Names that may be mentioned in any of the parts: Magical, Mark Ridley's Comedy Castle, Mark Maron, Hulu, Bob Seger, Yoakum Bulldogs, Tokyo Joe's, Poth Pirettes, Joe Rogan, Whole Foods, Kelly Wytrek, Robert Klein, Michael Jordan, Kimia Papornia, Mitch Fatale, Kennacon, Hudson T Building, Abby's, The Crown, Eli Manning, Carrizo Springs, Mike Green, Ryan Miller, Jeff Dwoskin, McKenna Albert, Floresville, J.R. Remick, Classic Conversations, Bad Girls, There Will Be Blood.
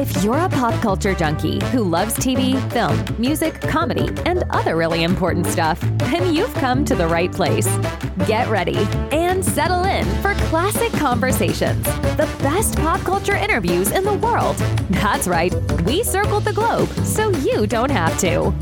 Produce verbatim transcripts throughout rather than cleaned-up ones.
If you're a pop culture junkie who loves T V, film, music, comedy, and other really important stuff, then you've come to the right place. Get ready and settle in for Classic Conversations, the best pop culture interviews in the world. That's right, we circled the globe so you don't have to.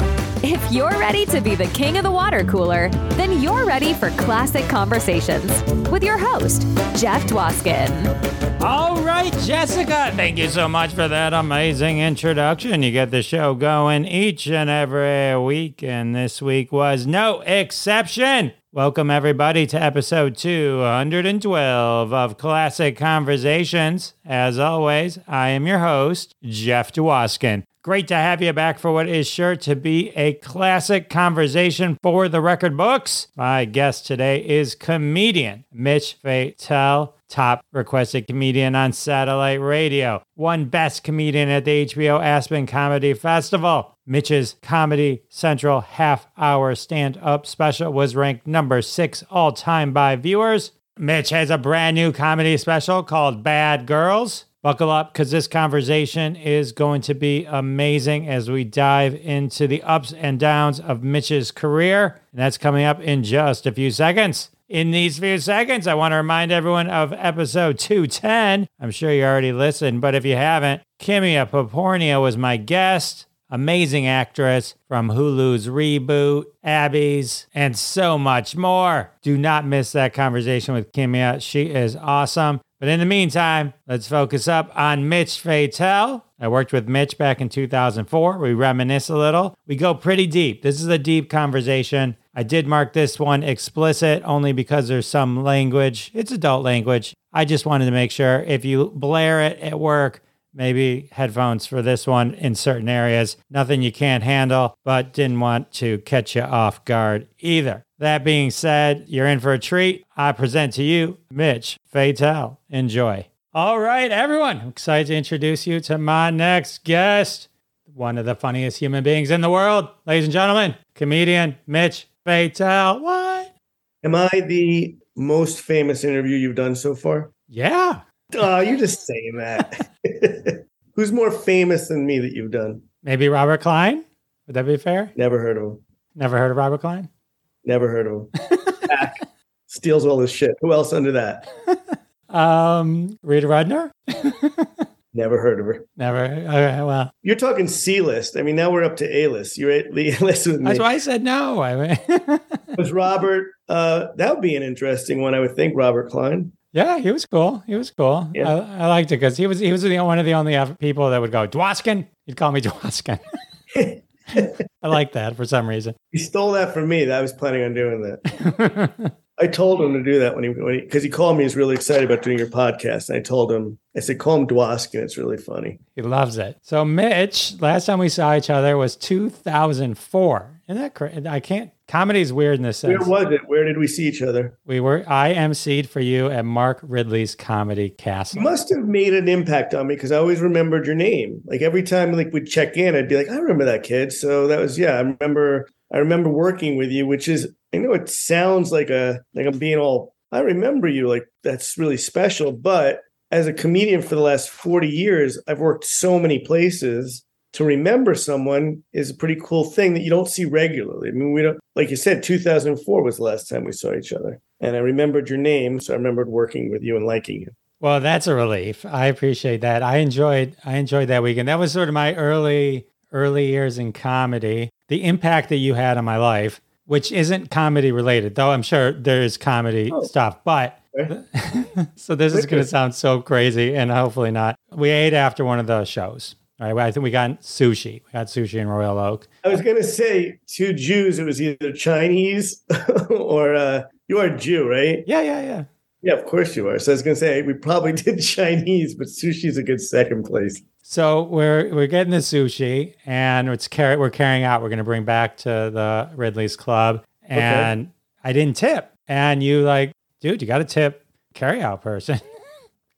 If you're ready to be the king of the water cooler, then you're ready for Classic Conversations with your host, Jeff Dwoskin. All right, Jessica, thank you so much for that amazing introduction. You get the show going each and every week, and this week was no exception. Welcome, everybody, to episode two hundred twelve of Classic Conversations. As always, I am your host, Jeff Dwoskin. Great to have you back for what is sure to be a classic conversation for the record books. My guest today is comedian Mitch Fatale. Top requested comedian on satellite radio. Won Best Comedian at the H B O Aspen Comedy Festival. Mitch's Comedy Central half-hour stand-up special was ranked number six all-time by viewers. Mitch has a brand new comedy special called Bad Girls. Buckle up, because this conversation is going to be amazing as we dive into the ups and downs of Mitch's career. And that's coming up in just a few seconds. In these few seconds, I want to remind everyone of episode two ten. I'm sure you already listened, but if you haven't, Kimia Papornia was my guest. Amazing actress from Hulu's Reboot, Abby's, and so much more. Do not miss that conversation with Kimia. She is awesome. But in the meantime, let's focus up on Mitch Fatale. I worked with Mitch back in two thousand four. We reminisce a little. We go pretty deep. This is a deep conversation. I did mark this one explicit only because there's some language. It's adult language. I just wanted to make sure if you blare it at work, maybe headphones for this one in certain areas. Nothing you can't handle, but didn't want to catch you off guard either. That being said, you're in for a treat. I present to you Mitch Fatale. Enjoy. All right, everyone. I'm excited to introduce you to my next guest. One of the funniest human beings in the world. Ladies and gentlemen, comedian Mitch Fatale. What? Am I the most famous interview you've done so far? Yeah. Oh, you're just saying that. Who's more famous than me that you've done? Maybe Robert Klein. Would that be fair? Never heard of him. Never heard of Robert Klein? Never heard of him. Steals all this shit. Who else under that? Um, Rita Rudner. Never heard of her. Never. All right. Well, you're talking C-list. I mean, now we're up to A-list. You're at the A-list with me. That's why I said no. I mean, it was Robert. Uh, that would be an interesting one, I would think. Robert Klein. Yeah, he was cool. He was cool. Yeah. I, I liked it because he was he was the, one of the only people that would go Dwoskin. He'd call me Dwoskin. I like that for some reason. He stole that from me. That I was planning on doing that. I told him to do that when he, when he, because he called me. He's really excited about doing your podcast. And I told him, I said, call him Dwoskin. It's really funny. He loves it. So Mitch, last time we saw each other was two thousand four. Isn't that crazy? I can't. Comedy is weird in this sense. Where was it? Where did we see each other? We were, I emceed for you at Mark Ridley's Comedy Castle. You must have made an impact on me because I always remembered your name. Like every time like we'd check in, I'd be like, I remember that kid. So that was, yeah, I remember, I remember working with you, which is, I know it sounds like a like I'm being all, I remember you, like that's really special. But as a comedian for the last forty years, I've worked so many places. To remember someone is a pretty cool thing that you don't see regularly. I mean, we don't, like you said, two thousand four was the last time we saw each other. And I remembered your name, so I remembered working with you and liking you. Well, that's a relief. I appreciate that. I enjoyed I enjoyed that weekend. That was sort of my early, early years in comedy. The impact that you had on my life, which isn't comedy related, though I'm sure there is comedy oh. stuff, but okay. So this is going to sound so crazy and hopefully not. We ate after one of those shows. All right. I think we got sushi. We got sushi in Royal Oak. I was going to say to Jews, it was either Chinese or uh, you are a Jew, right? Yeah, yeah, yeah. Yeah, of course you are. So I was going to say we probably did Chinese, but sushi is a good second place. So we're we're getting the sushi, and it's car- we're carrying out. We're going to bring back to the Ridley's Club, and okay. I didn't tip. And you like, dude, you got to tip carry out person.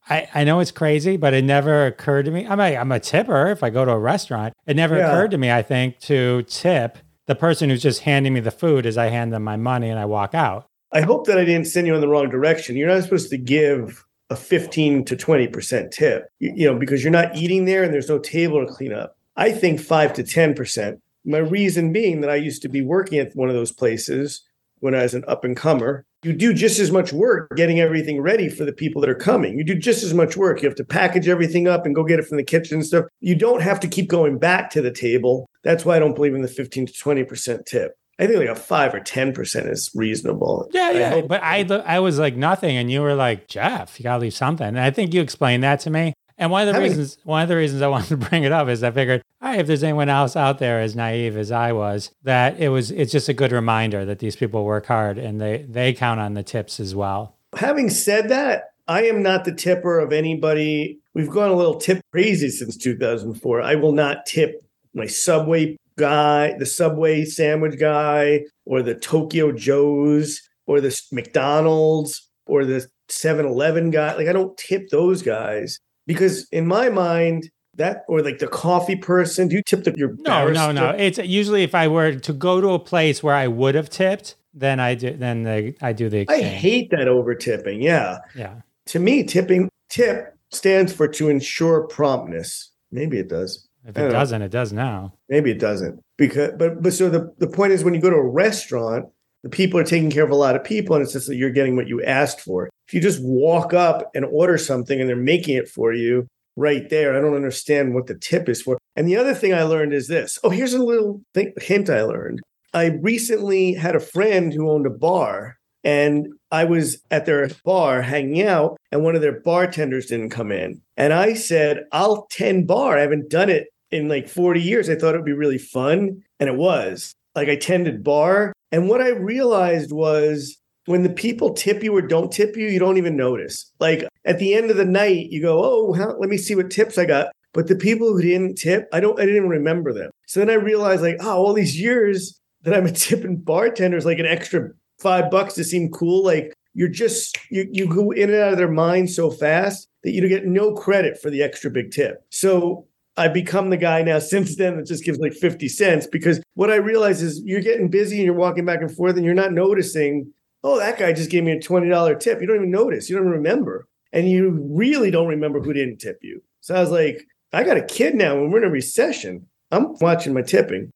I, I know it's crazy, but it never occurred to me. I'm a, I'm a tipper if I go to a restaurant. It never yeah. occurred to me, I think, to tip the person who's just handing me the food as I hand them my money and I walk out. I hope that I didn't send you in the wrong direction. You're not supposed to give a fifteen to twenty percent tip, you know, because you're not eating there and there's no table to clean up. I think five to ten percent. My reason being that I used to be working at one of those places when I was an up and comer. You do just as much work getting everything ready for the people that are coming. You do just as much work. You have to package everything up and go get it from the kitchen and stuff. You don't have to keep going back to the table. That's why I don't believe in the fifteen to twenty percent tip. I think like a five or ten percent is reasonable. Yeah, yeah. I but I I was like nothing. And you were like, Jeff, you got to leave something. And I think you explained that to me. And one of the I reasons mean, one of the reasons I wanted to bring it up is I figured, all right, if there's anyone else out there as naive as I was, that it was it's just a good reminder that these people work hard and they, they count on the tips as well. Having said that, I am not the tipper of anybody. We've gone a little tip crazy since two thousand four. I will not tip my Subway guy, the Subway sandwich guy, or the Tokyo Joe's, or the McDonald's, or the seven eleven guy. Like, I don't tip those guys. Because in my mind, that or like the coffee person, do you tip the, your barista? No, no, no. It's usually if I were to go to a place where I would have tipped, then I do. Then the, I do the exchange. I hate that over tipping. Yeah, yeah. To me, tipping tip stands for to ensure promptness. Maybe it does. If it doesn't, know. It does now. Maybe it doesn't. Because but but so the, the point is, when you go to a restaurant, the people are taking care of a lot of people, and it's just that you're getting what you asked for. If you just walk up and order something and they're making it for you right there, I don't understand what the tip is for. And the other thing I learned is this. Oh, here's a little thing, hint I learned. I recently had a friend who owned a bar, and I was at their bar hanging out, and one of their bartenders didn't come in. And I said, I'll tend bar. I haven't done it in like forty years. I thought it would be really fun. And it was. Like, I tended bar. And what I realized was when the people tip you or don't tip you, you don't even notice. Like, at the end of the night, you go, oh, how, let me see what tips I got. But the people who didn't tip, I don't, I didn't remember them. So then I realized, like, oh, all these years that I'm a tipping bartender is like an extra five bucks to seem cool. Like, you're just, you, you go in and out of their mind so fast that you get no credit for the extra big tip. So I've become the guy now since then that just gives like fifty cents, because what I realize is you're getting busy and you're walking back and forth and you're not noticing, oh, that guy just gave me a twenty dollars tip. You don't even notice. You don't remember. And you really don't remember who didn't tip you. So I was like, I got a kid now. When we're in a recession, I'm watching my tipping.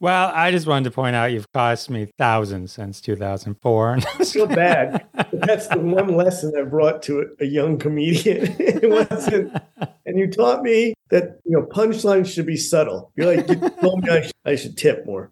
Well, I just wanted to point out you've cost me thousands since two thousand four. I feel bad. But that's the one lesson I brought to a young comedian. It wasn't, and you taught me that, you know, punchlines should be subtle. You're like, you told me I should, I should tip more.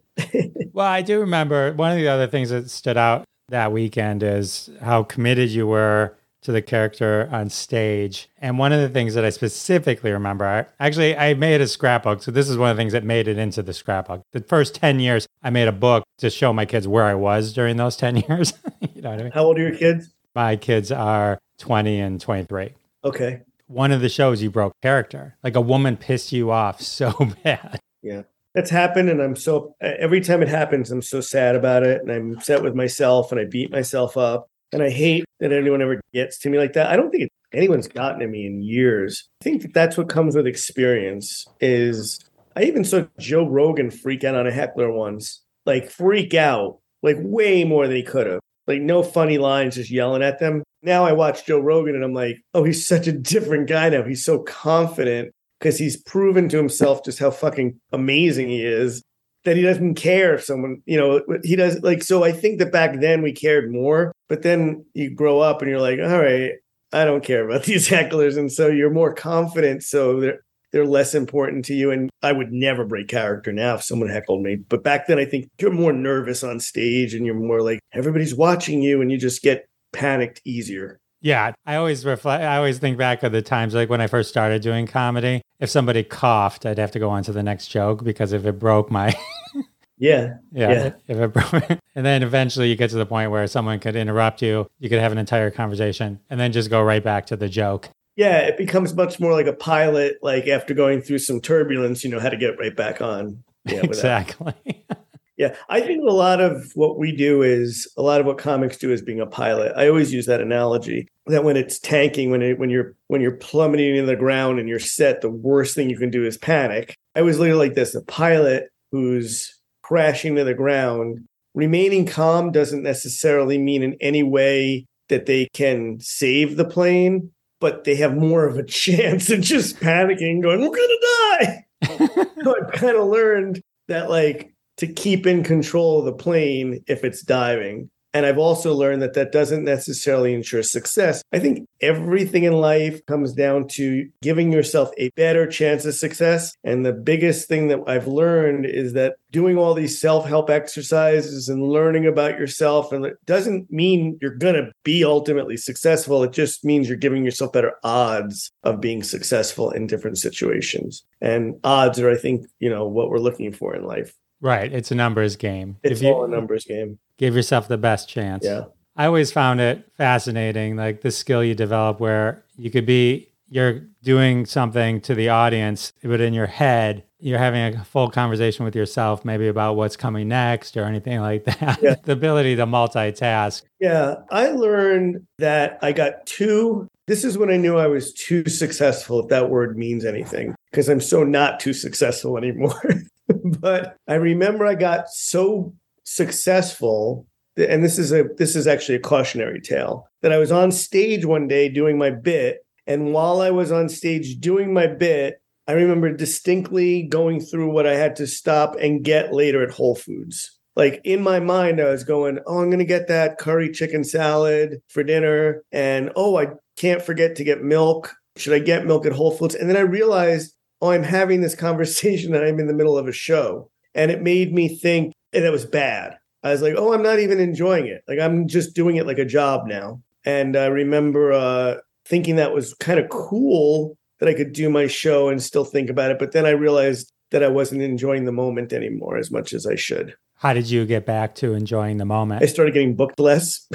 Well, I do remember one of the other things that stood out that weekend is how committed you were to the character on stage. And one of the things that I specifically remember, I, actually, I made a scrapbook. So this is one of the things that made it into the scrapbook. The first ten years, I made a book to show my kids where I was during those ten years. You know what I mean? How old are your kids? My kids are twenty and twenty-three. Okay. One of the shows you broke character. Like, a woman pissed you off so bad. Yeah. That's happened, and I'm so, every time it happens, I'm so sad about it, and I'm upset with myself, and I beat myself up. And I hate that anyone ever gets to me like that. I don't think anyone's gotten to me in years. I think that that's what comes with experience is I even saw Joe Rogan freak out on a heckler once, like freak out, like way more than he could have. Like, no funny lines, just yelling at them. Now I watch Joe Rogan and I'm like, oh, he's such a different guy now. He's so confident because he's proven to himself just how fucking amazing he is that he doesn't care if someone, you know, he does like, so I think that back then we cared more, but then you grow up and you're like, all right, I don't care about these hecklers. And so you're more confident. So they're, they're less important to you. And I would never break character now if someone heckled me. But back then I think you're more nervous on stage and you're more like, everybody's watching you and you just get panicked easier. Yeah. I always reflect, I always think back of the times, like when I first started doing comedy, if somebody coughed, I'd have to go on to the next joke because if it broke my, yeah, yeah, yeah. If it broke, and then eventually you get to the point where someone could interrupt you, you could have an entire conversation and then just go right back to the joke. Yeah. It becomes much more like a pilot, like after going through some turbulence, you know how to get right back on. Yeah, exactly. Yeah, I think a lot of what we do is, a lot of what comics do is being a pilot. I always use that analogy that when it's tanking, when it, when you're when you're plummeting into the ground and you're set, the worst thing you can do is panic. I always look at it like this, the pilot who's crashing to the ground, remaining calm doesn't necessarily mean in any way that they can save the plane, but they have more of a chance of just panicking, going, we're going to die. So I kind of learned that, like, to keep in control of the plane if it's diving. And I've also learned that that doesn't necessarily ensure success. I think everything in life comes down to giving yourself a better chance of success. And the biggest thing that I've learned is that doing all these self-help exercises and learning about yourself, and it doesn't mean you're going to be ultimately successful. It just means you're giving yourself better odds of being successful in different situations. And odds are, I think, you know, what we're looking for in life. Right. It's a numbers game. It's if you, all a numbers game. Give yourself the best chance. Yeah. I always found it fascinating, like the skill you develop where you could be, you're doing something to the audience, but in your head, you're having a full conversation with yourself, maybe about what's coming next or anything like that. Yeah. The ability to multitask. Yeah. I learned that I got too, this is when I knew I was too successful, if that word means anything, because I'm so not too successful anymore. But I remember I got so successful, and this is a this is actually a cautionary tale, that I was on stage one day doing my bit. And while I was on stage doing my bit, I remember distinctly going through what I had to stop and get later at Whole Foods. Like in my mind, I was going, oh, I'm going to get that curry chicken salad for dinner. And oh, I can't forget to get milk. Should I get milk at Whole Foods? And then I realized, oh, I'm having this conversation that I'm in the middle of a show. And it made me think, and it was bad. I was like, oh, I'm not even enjoying it. Like, I'm just doing it like a job now. And I remember uh, thinking that was kind of cool that I could do my show and still think about it. But then I realized that I wasn't enjoying the moment anymore as much as I should. How did you get back to enjoying the moment? I started getting booked less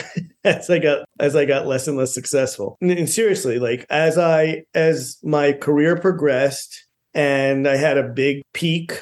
as I got as I got less and less successful. And, and seriously, like as I as my career progressed, and I had a big peak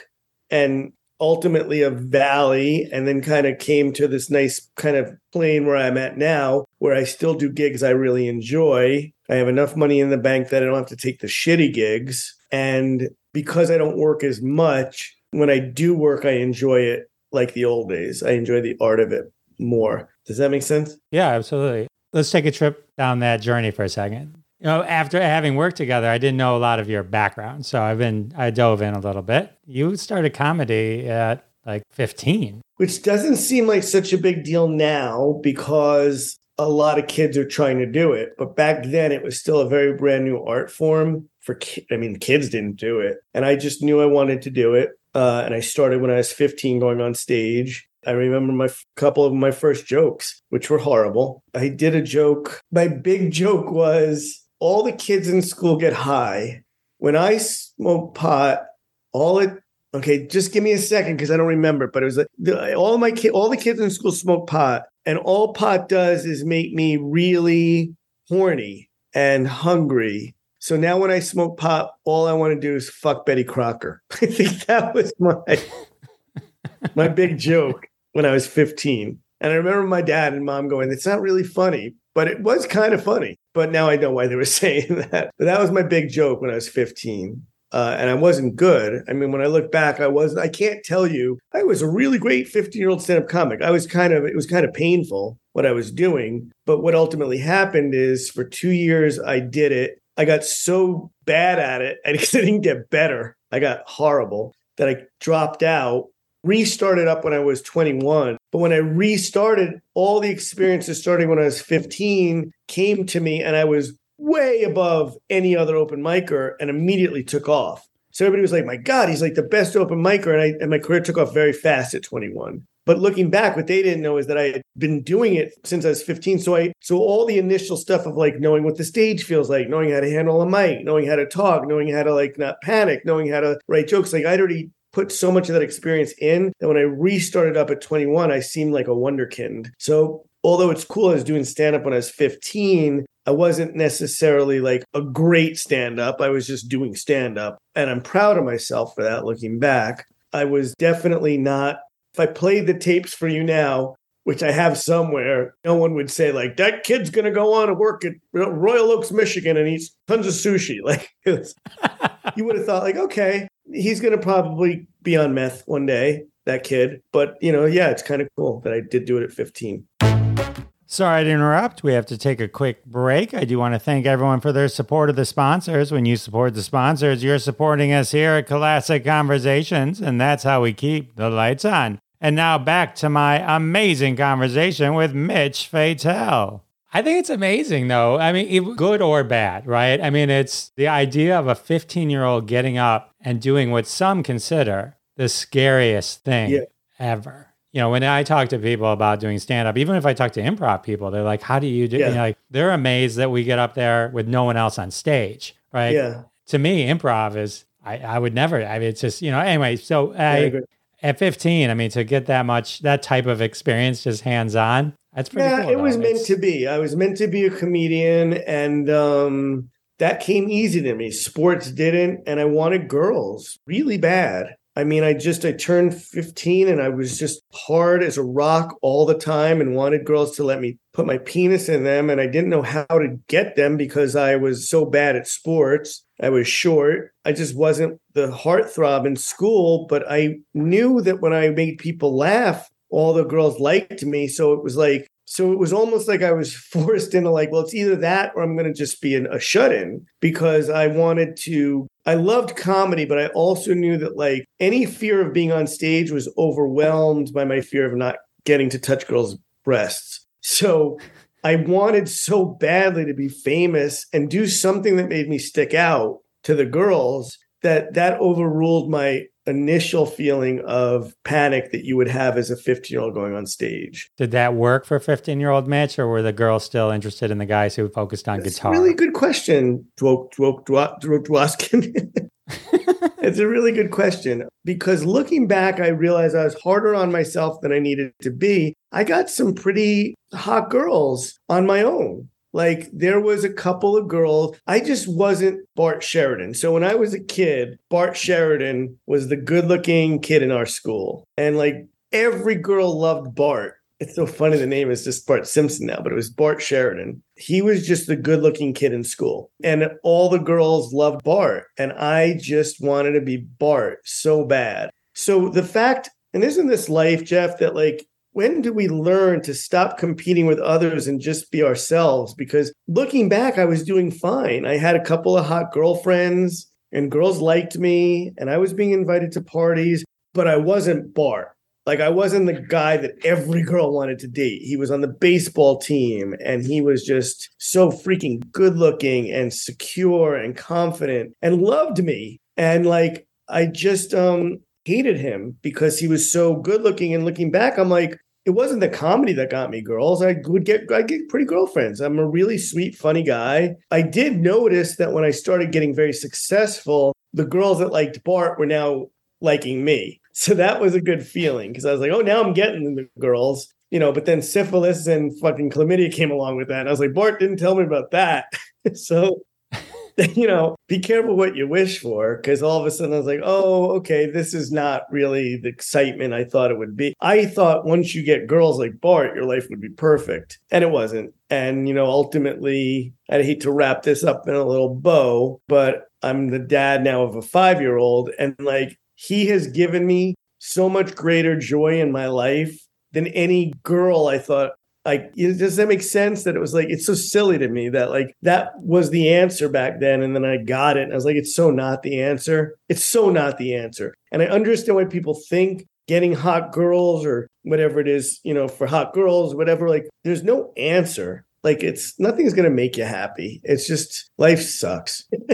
and ultimately a valley, and then kind of came to this nice kind of plane where I'm at now, where I still do gigs I really enjoy. I have enough money in the bank that I don't have to take the shitty gigs. And because I don't work as much, when I do work, I enjoy it like the old days. I enjoy the art of it more. Does that make sense? Yeah, absolutely. Let's take a trip down that journey for a second. You know, after having worked together, I didn't know a lot of your background. So I've been, I dove in a little bit. You started comedy at like fifteen. Which doesn't seem like such a big deal now because a lot of kids are trying to do it. But back then it was still a very brand new art form for kids. I mean, kids didn't do it. And I just knew I wanted to do it. Uh, and I started when I was fifteen going on stage. I remember my f- couple of my first jokes, which were horrible. I did a joke. My big joke was, all the kids in school get high. When I smoke pot, all it, okay, just give me a second because I don't remember, but it was like all my ki- all the kids in school smoke pot, and all pot does is make me really horny and hungry. So now when I smoke pot, all I want to do is fuck Betty Crocker. I think that was my my big joke when I was fifteen. And I remember my dad and mom going, it's not really funny, but it was kind of funny. But now I know why they were saying that. But that was my big joke when I was fifteen. Uh, and I wasn't good. I mean, when I look back, I wasn't, I can't tell you, I was a really great fifteen-year-old stand-up comic. I was kind of, it was kind of painful what I was doing. But what ultimately happened is for two years, I did it. I got so bad at it, I didn't get better. I got horrible that I dropped out, restarted up when I was twenty-one. But when I restarted, all the experiences starting when I was fifteen came to me, and I was way above any other open micer and immediately took off. So everybody was like, my God, he's like the best open micer. And, I, and my career took off very fast at twenty-one. But looking back, what they didn't know is that I had been doing it since I was fifteen. So I so all the initial stuff of like knowing what the stage feels like, knowing how to handle a mic, knowing how to talk, knowing how to like not panic, knowing how to write jokes, like I'd already put so much of that experience in that when I restarted up at twenty-one, I seemed like a wonderkind. So although it's cool, I was doing stand-up when I was fifteen, I wasn't necessarily like a great stand-up. I was just doing stand-up. And I'm proud of myself for that looking back. I was definitely not, if I played the tapes for you now, which I have somewhere, no one would say like, that kid's going to go on to work at Royal Oaks, Michigan and eats tons of sushi. Like it was, you would have thought like, okay, he's going to probably be on meth one day, that kid. But, you know, yeah, it's kind of cool that I did do it at fifteen. Sorry to interrupt. We have to take a quick break. I do want to thank everyone for their support of the sponsors. When you support the sponsors, you're supporting us here at Classic Conversations, and that's how we keep the lights on. And now back to my amazing conversation with Mitch Fatale. I think it's amazing, though. I mean, it, good or bad, right? I mean, it's the idea of a fifteen-year-old getting up and doing what some consider the scariest thing yeah. ever. You know, when I talk to people about doing stand-up, even if I talk to improv people, they're like, how do you do it? Yeah. You know, like, they're amazed that we get up there with no one else on stage, right? Yeah. To me, improv is, I, I would never, I mean, it's just, you know, anyway, so I, yeah, I at fifteen, I mean, to get that much, that type of experience just hands-on, that's pretty yeah, cool. It though. was it's, meant to be. I was meant to be a comedian, and um, that came easy to me. Sports didn't, and I wanted girls really bad. I mean, I just, I turned fifteen and I was just hard as a rock all the time and wanted girls to let me put my penis in them. And I didn't know how to get them because I was so bad at sports. I was short. I just wasn't the heartthrob in school, but I knew that when I made people laugh, all the girls liked me. So it was like, so it was almost like I was forced into like, well, it's either that or I'm going to just be an, a shut-in because I wanted to, I loved comedy, but I also knew that like any fear of being on stage was overwhelmed by my fear of not getting to touch girls' breasts. So I wanted so badly to be famous and do something that made me stick out to the girls that that overruled my initial feeling of panic that you would have as a fifteen-year-old going on stage. Did that work for fifteen-year-old Mitch, or were the girls still interested in the guys who focused on That's guitar? That's a really good question, Dwoskin. It's a really good question, because looking back, I realized I was harder on myself than I needed to be. I got some pretty hot girls on my own. Like, there was a couple of girls. I just wasn't Bart Sheridan. So when I was a kid, Bart Sheridan was the good-looking kid in our school. And, like, every girl loved Bart. It's so funny. The name is just Bart Simpson now, but it was Bart Sheridan. He was just the good-looking kid in school. And all the girls loved Bart. And I just wanted to be Bart so bad. So the fact, and isn't this life, Jeff, that, like, when do we learn to stop competing with others and just be ourselves? Because looking back, I was doing fine. I had a couple of hot girlfriends and girls liked me and I was being invited to parties, but I wasn't Bart. Like, I wasn't the guy that every girl wanted to date. He was on the baseball team and he was just so freaking good looking and secure and confident and loved me. And like, I just um, hated him because he was so good looking. And looking back, I'm like, it wasn't the comedy that got me girls. I would get, I get pretty girlfriends. I'm a really sweet, funny guy. I did notice that when I started getting very successful, the girls that liked Bart were now liking me. So that was a good feeling because I was like, oh, now I'm getting the girls, you know, but then syphilis and fucking chlamydia came along with that. And I was like, Bart didn't tell me about that. So, you know, be careful what you wish for, because all of a sudden I was like, oh, okay, this is not really the excitement I thought it would be. I thought once you get girls like Bart, your life would be perfect, and it wasn't. And, you know, ultimately, I'd hate to wrap this up in a little bow, but I'm the dad now of a five-year-old, and like, he has given me so much greater joy in my life than any girl I thought. Like, does that make sense? That it was like, it's so silly to me that like, that was the answer back then. And then I got it. And I was like, it's so not the answer. It's so not the answer. And I understand why people think getting hot girls or whatever it is, you know, for hot girls, whatever, like there's no answer. Like, it's nothing's going to make you happy. It's just life sucks. You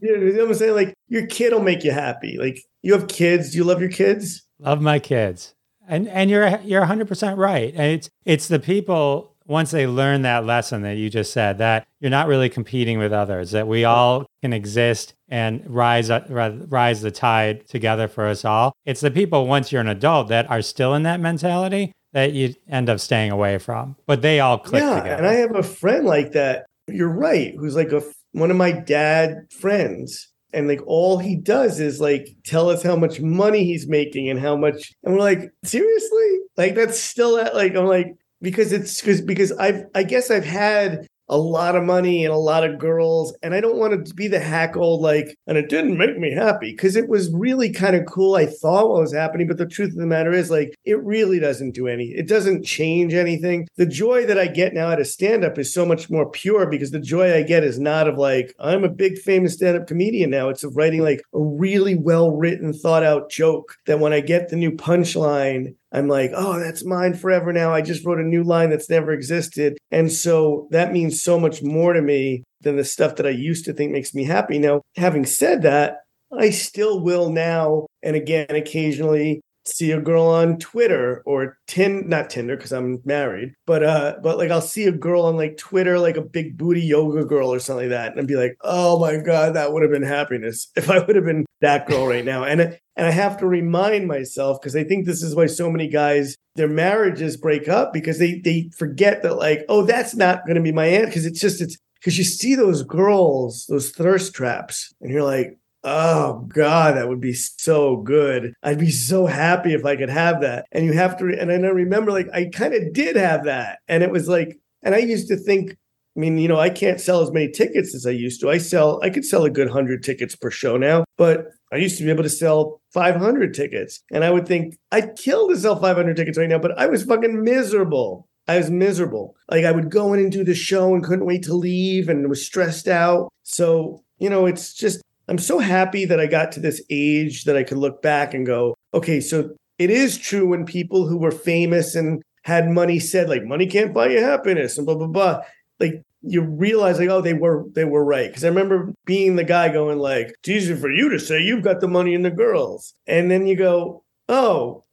know what I'm saying? Like, your kid will make you happy. Like, you have kids. Do you love your kids? Love my kids. And and you're you're one hundred percent right. And it's it's the people, once they learn that lesson that you just said, that you're not really competing with others, that we all can exist and rise rise the tide together for us all. It's the people, once you're an adult, that are still in that mentality that you end up staying away from. But they all click yeah, together. And I have a friend like that, you're right, who's like a one of my dad friends. And like, all he does is like, tell us how much money he's making and how much, and we're like, seriously? Like, that's still at like, I'm like, because it's because, because I've, I guess I've had a lot of money and a lot of girls. And I don't want to be the hackle, like, and it didn't make me happy, because it was really kind of cool. I thought what was happening, but the truth of the matter is, like, it really doesn't do any, it doesn't change anything. The joy that I get now out of stand-up is so much more pure, because the joy I get is not of like, I'm a big famous stand-up comedian now. It's of writing like a really well-written, thought-out joke that when I get the new punchline, I'm like, oh, that's mine forever now. I just wrote a new line that's never existed. And so that means so much more to me than the stuff that I used to think makes me happy. Now, having said that, I still will now and again occasionally see a girl on Twitter or Tin, not Tinder because I'm married, but uh, but like I'll see a girl on like Twitter, like a big booty yoga girl or something like that, and I'd be like, oh my God, that would have been happiness if I would have been that girl right now. And it, And I have to remind myself, because I think this is why so many guys, their marriages break up, because they they forget that, like, oh, that's not going to be my aunt, because it's just, it's because you see those girls, those thirst traps, and you're like, oh God, that would be so good. I'd be so happy if I could have that. And you have to, and I remember, like, I kind of did have that. And it was like, and I used to think, I mean, you know, I can't sell as many tickets as I used to. I sell, I could sell a good one hundred tickets per show now, but I used to be able to sell five hundred tickets. And I would think, I'd kill to sell five hundred tickets right now, but I was fucking miserable. I was miserable. Like, I would go in and do the show and couldn't wait to leave and was stressed out. So, you know, it's just, I'm so happy that I got to this age that I could look back and go, okay, so it is true when people who were famous and had money said, like, money can't buy you happiness and blah, blah, blah. Like, you realize, like, oh, they were they were right. Because I remember being the guy going, like, it's easy for you to say you've got the money and the girls. And then you go, oh,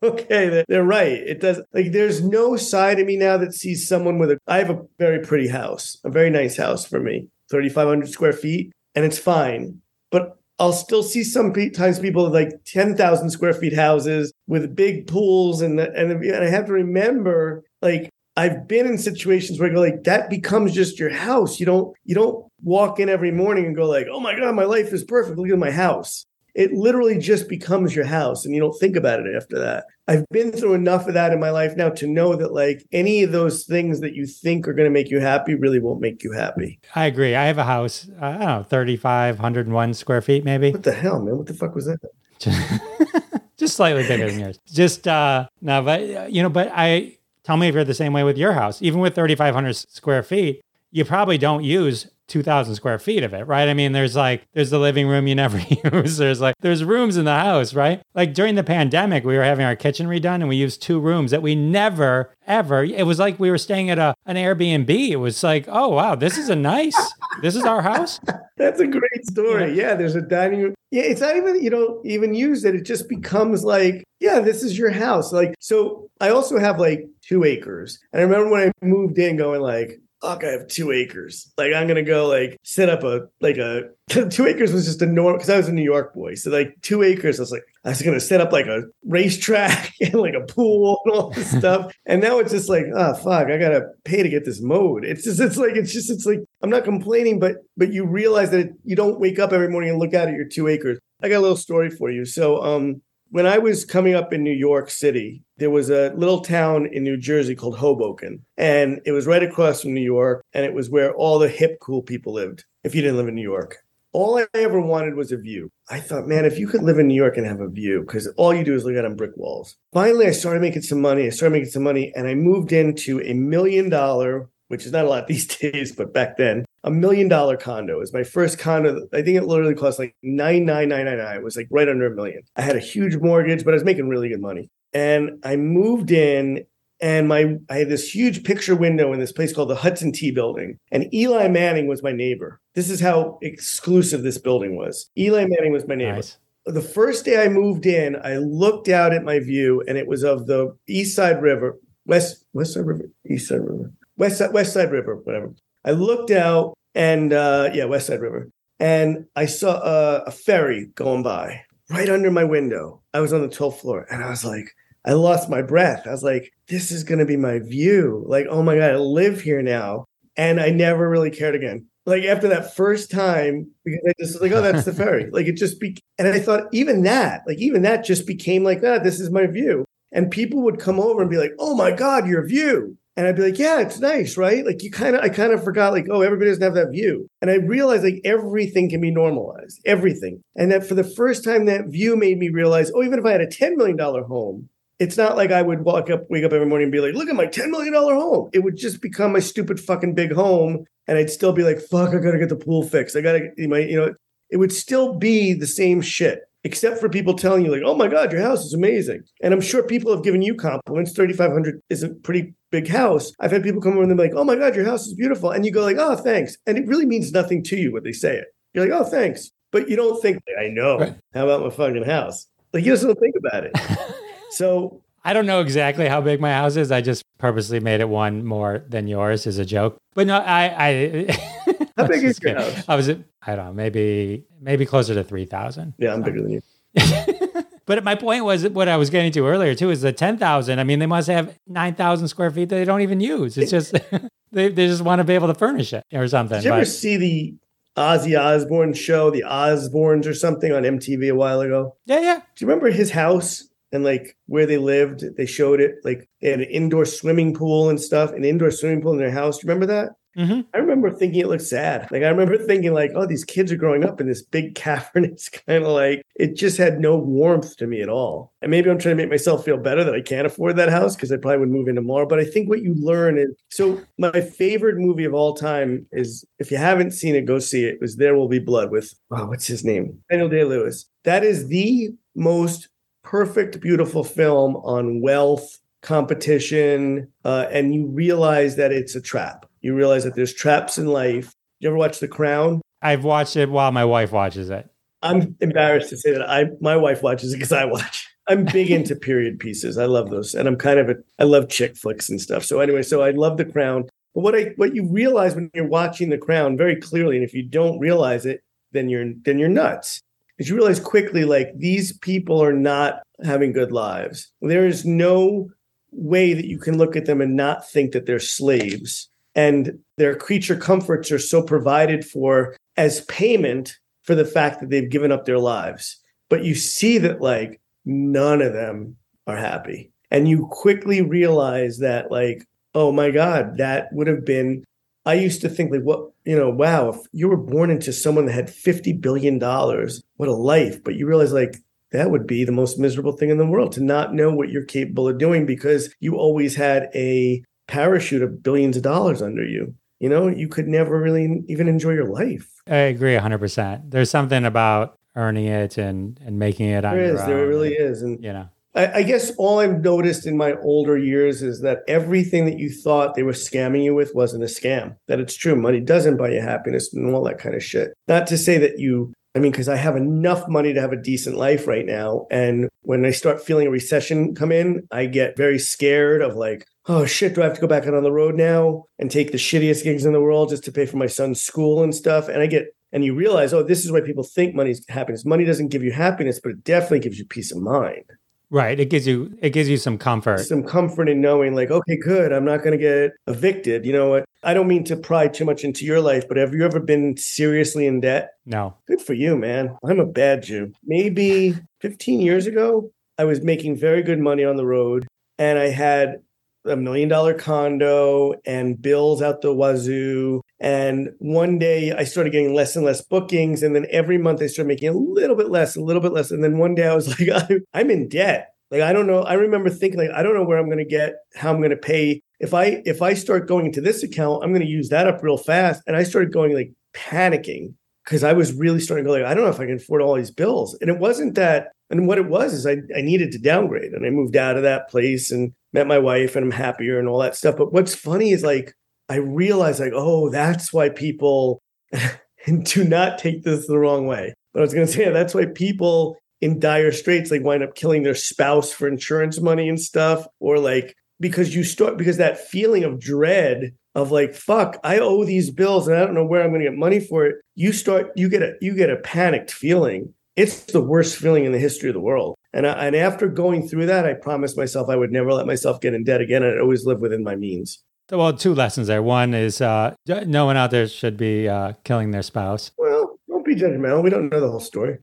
okay, they're right. It does. Like, there's no side of me now that sees someone with a, I have a very pretty house, a very nice house for me, three thousand five hundred square feet, and it's fine. But I'll still see sometimes people with like ten thousand square feet houses with big pools. And, the, and, the, and I have to remember, like, I've been in situations where I go, like, that becomes just your house. You don't you don't walk in every morning and go, like, oh my God, my life is perfect. Look at my house. It literally just becomes your house, and you don't think about it after that. I've been through enough of that in my life now to know that, like, any of those things that you think are going to make you happy really won't make you happy. I agree. I have a house, I don't know, three thousand five hundred one square feet maybe. What the hell, man? What the fuck was that? Just slightly bigger than yours. Just, uh, no, but, you know, but I... Tell me if you're the same way with your house. Even with three thousand five hundred square feet, you probably don't use two thousand square feet of it, right? I mean, there's like, there's the living room you never use. There's like, there's rooms in the house, right? Like during the pandemic, we were having our kitchen redone and we used two rooms that we never, ever, it was like we were staying at a, an Airbnb. It was like, oh, wow, this is a nice, this is our house. That's a great story. Yeah. yeah, there's a dining room. Yeah, it's not even, you don't even use it. It just becomes like, yeah, this is your house. Like, so I also have like two acres. And I remember when I moved in going like, fuck, I have two acres. Like, I'm going to go like set up a, like a, two acres was just a norm because I was a New York boy. So like two acres, I was like, I was going to set up like a racetrack and like a pool and all this stuff. And now it's just like, oh, fuck, I got to pay to get this mowed. It's just, it's like, it's just, it's like, I'm not complaining, but, but you realize that you don't wake up every morning and look out at your two acres. I got a little story for you. So, um, when I was coming up in New York City, there was a little town in New Jersey called Hoboken, and it was right across from New York, and it was where all the hip, cool people lived, if you didn't live in New York. All I ever wanted was a view. I thought, man, if you could live in New York and have a view, because all you do is look out on brick walls. Finally, I started making some money. I started making some money, and I moved into a million-dollar, which is not a lot these days, but back then, a million-dollar condo. It was my first condo. I think it literally cost like nine nine nine nine nine. It was like right under a million. I had a huge mortgage, but I was making really good money. And I moved in, and my I had this huge picture window in this place called the Hudson T Building. And Eli Manning was my neighbor. This is how exclusive this building was. Eli Manning was my neighbor. Nice. The first day I moved in, I looked out at my view, and it was of the East Side River, West West Side River, East Side River, West Side, West Side River, whatever. I looked out. And uh, yeah, West Side River. And I saw a, a ferry going by right under my window. I was on the twelfth floor, and I was like, I lost my breath. I was like, this is going to be my view. Like, oh my God, I live here now. And I never really cared again. Like after that first time, because I just was like, oh, that's the ferry. Like it just be, and I thought even that, like even that just became like, ah, this is my view. And people would come over and be like, oh my God, your view. And I'd be like, yeah, it's nice, right? Like you kind of, I kind of forgot like, oh, everybody doesn't have that view. And I realized like everything can be normalized, everything. And that for the first time, that view made me realize, oh, even if I had a ten million dollars home, it's not like I would walk up, wake up every morning and be like, look at my ten million dollars home. It would just become my stupid fucking big home. And I'd still be like, fuck, I got to get the pool fixed. I got to, you know, it would still be the same shit. Except for people telling you like, oh my God, your house is amazing. And I'm sure people have given you compliments. thirty-five hundred is a pretty big house. I've had people come over and they're like, oh my God, your house is beautiful. And you go like, oh, thanks. And it really means nothing to you when they say it. You're like, oh, thanks. But you don't think, I know. Right. How about my fucking house? Like you just don't think about it. So I don't know exactly how big my house is. I just purposely made it one more than yours as a joke. But no, I... I How big is your house? I was, I don't know, maybe maybe closer to three thousand. Yeah, I'm bigger than you. But my point was what I was getting to earlier too is the ten thousand. I mean, they must have nine thousand square feet that they don't even use. It's just, they, they just want to be able to furnish it or something. Did you but, ever see the Ozzy Osbourne show, the Osbournes or something on M T V a while ago? Yeah, yeah. Do you remember his house and like where they lived? They showed it, like they had an indoor swimming pool and stuff, an indoor swimming pool in their house. Do you remember that? Mm-hmm. I remember thinking it looked sad. Like I remember thinking like, oh, these kids are growing up in this big cavern. It's kind of like, it just had no warmth to me at all. And maybe I'm trying to make myself feel better that I can't afford that house because I probably would move in tomorrow. But I think what you learn is, so my favorite movie of all time is, if you haven't seen it, go see it. It was There Will Be Blood with, oh, what's his name? Daniel Day-Lewis. That is the most perfect, beautiful film on wealth, competition, uh, and you realize that it's a trap. You realize that there's traps in life. You ever watch The Crown? I've watched it while my wife watches it. I'm embarrassed to say that I my wife watches it because I watch. I'm big into period pieces. I love those. And I'm kind of a, I love chick flicks and stuff. So anyway, so I love The Crown. But what I what you realize when you're watching The Crown very clearly, and if you don't realize it, then you're then you're nuts. Because you realize quickly, like, these people are not having good lives. There is no way that you can look at them and not think that they're slaves. And their creature comforts are so provided for as payment for the fact that they've given up their lives. But you see that like none of them are happy. And you quickly realize that like, oh my God, that would have been, I used to think like, what, you know, wow, if you were born into someone that had fifty billion dollars, what a life. But you realize like, that would be the most miserable thing in the world, to not know what you're capable of doing because you always had a parachute of billions of dollars under you. You know, you could never really even enjoy your life. I agree one hundred percent. There's something about earning it and and making it on there is, your own. There really is. And, you know, I, I guess all I've noticed in my older years is that everything that you thought they were scamming you with wasn't a scam. That it's true. Money doesn't buy you happiness and all that kind of shit. Not to say that you, I mean, because I have enough money to have a decent life right now. And when I start feeling a recession come in, I get very scared of like, oh shit, do I have to go back out on the road now and take the shittiest gigs in the world just to pay for my son's school and stuff? And I get, and you realize, oh, this is why people think money's happiness. Money doesn't give you happiness, but it definitely gives you peace of mind. Right. It gives you, it gives you some comfort. Some comfort in knowing like, okay, good. I'm not going to get evicted. You know what? I don't mean to pry too much into your life, but have you ever been seriously in debt? No. Good for you, man. I'm a bad Jew. Maybe fifteen years ago, I was making very good money on the road and I had a million dollar condo and bills out the wazoo. And one day I started getting less and less bookings. And then every month I started making a little bit less, a little bit less. And then one day I was like, I'm in debt. Like, I don't know. I remember thinking like, I don't know where I'm going to get, how I'm going to pay. If I, if I start going into this account, I'm going to use that up real fast. And I started going like panicking because I was really starting to go like, I don't know if I can afford all these bills. And it wasn't that. And what it was is I, I needed to downgrade and I moved out of that place and met my wife and I'm happier and all that stuff. But what's funny is like, I realized like, oh, that's why people do not take this the wrong way. But I was going to say, that's why people in dire straits, like wind up killing their spouse for insurance money and stuff. Or like, because you start, because that feeling of dread of like, fuck, I owe these bills and I don't know where I'm going to get money for it. You start, you get a, you get a panicked feeling. It's the worst feeling in the history of the world. And I, and after going through that, I promised myself I would never let myself get in debt again. I'd always live within my means. Well, two lessons there. One is uh, no one out there should be uh, killing their spouse. Well, don't be judgmental. We don't know the whole story.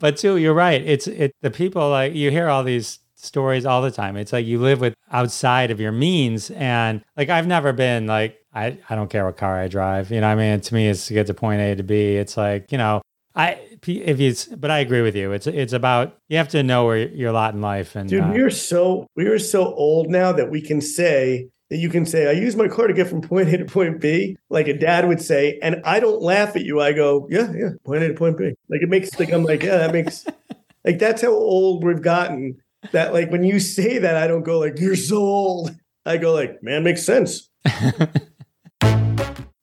But two, you're right. It's it the people like you hear all these stories all the time. It's like you live with outside of your means. And like, I've never been like, I, I don't care what car I drive. You know what I mean? To me, it's to get to point A to B. It's like, you know, I, if it's, but I agree with you. It's, it's about, you have to know where your lot in life. And dude, uh, we're so, we're so old now that we can say that you can say, I use my car to get from point A to point B. Like a dad would say, and I don't laugh at you. I go, yeah, yeah. Point A to point B. Like it makes like, I'm like, yeah, that makes like, that's how old we've gotten that. Like when you say that, I don't go like, you're so old. I go like, man, makes sense.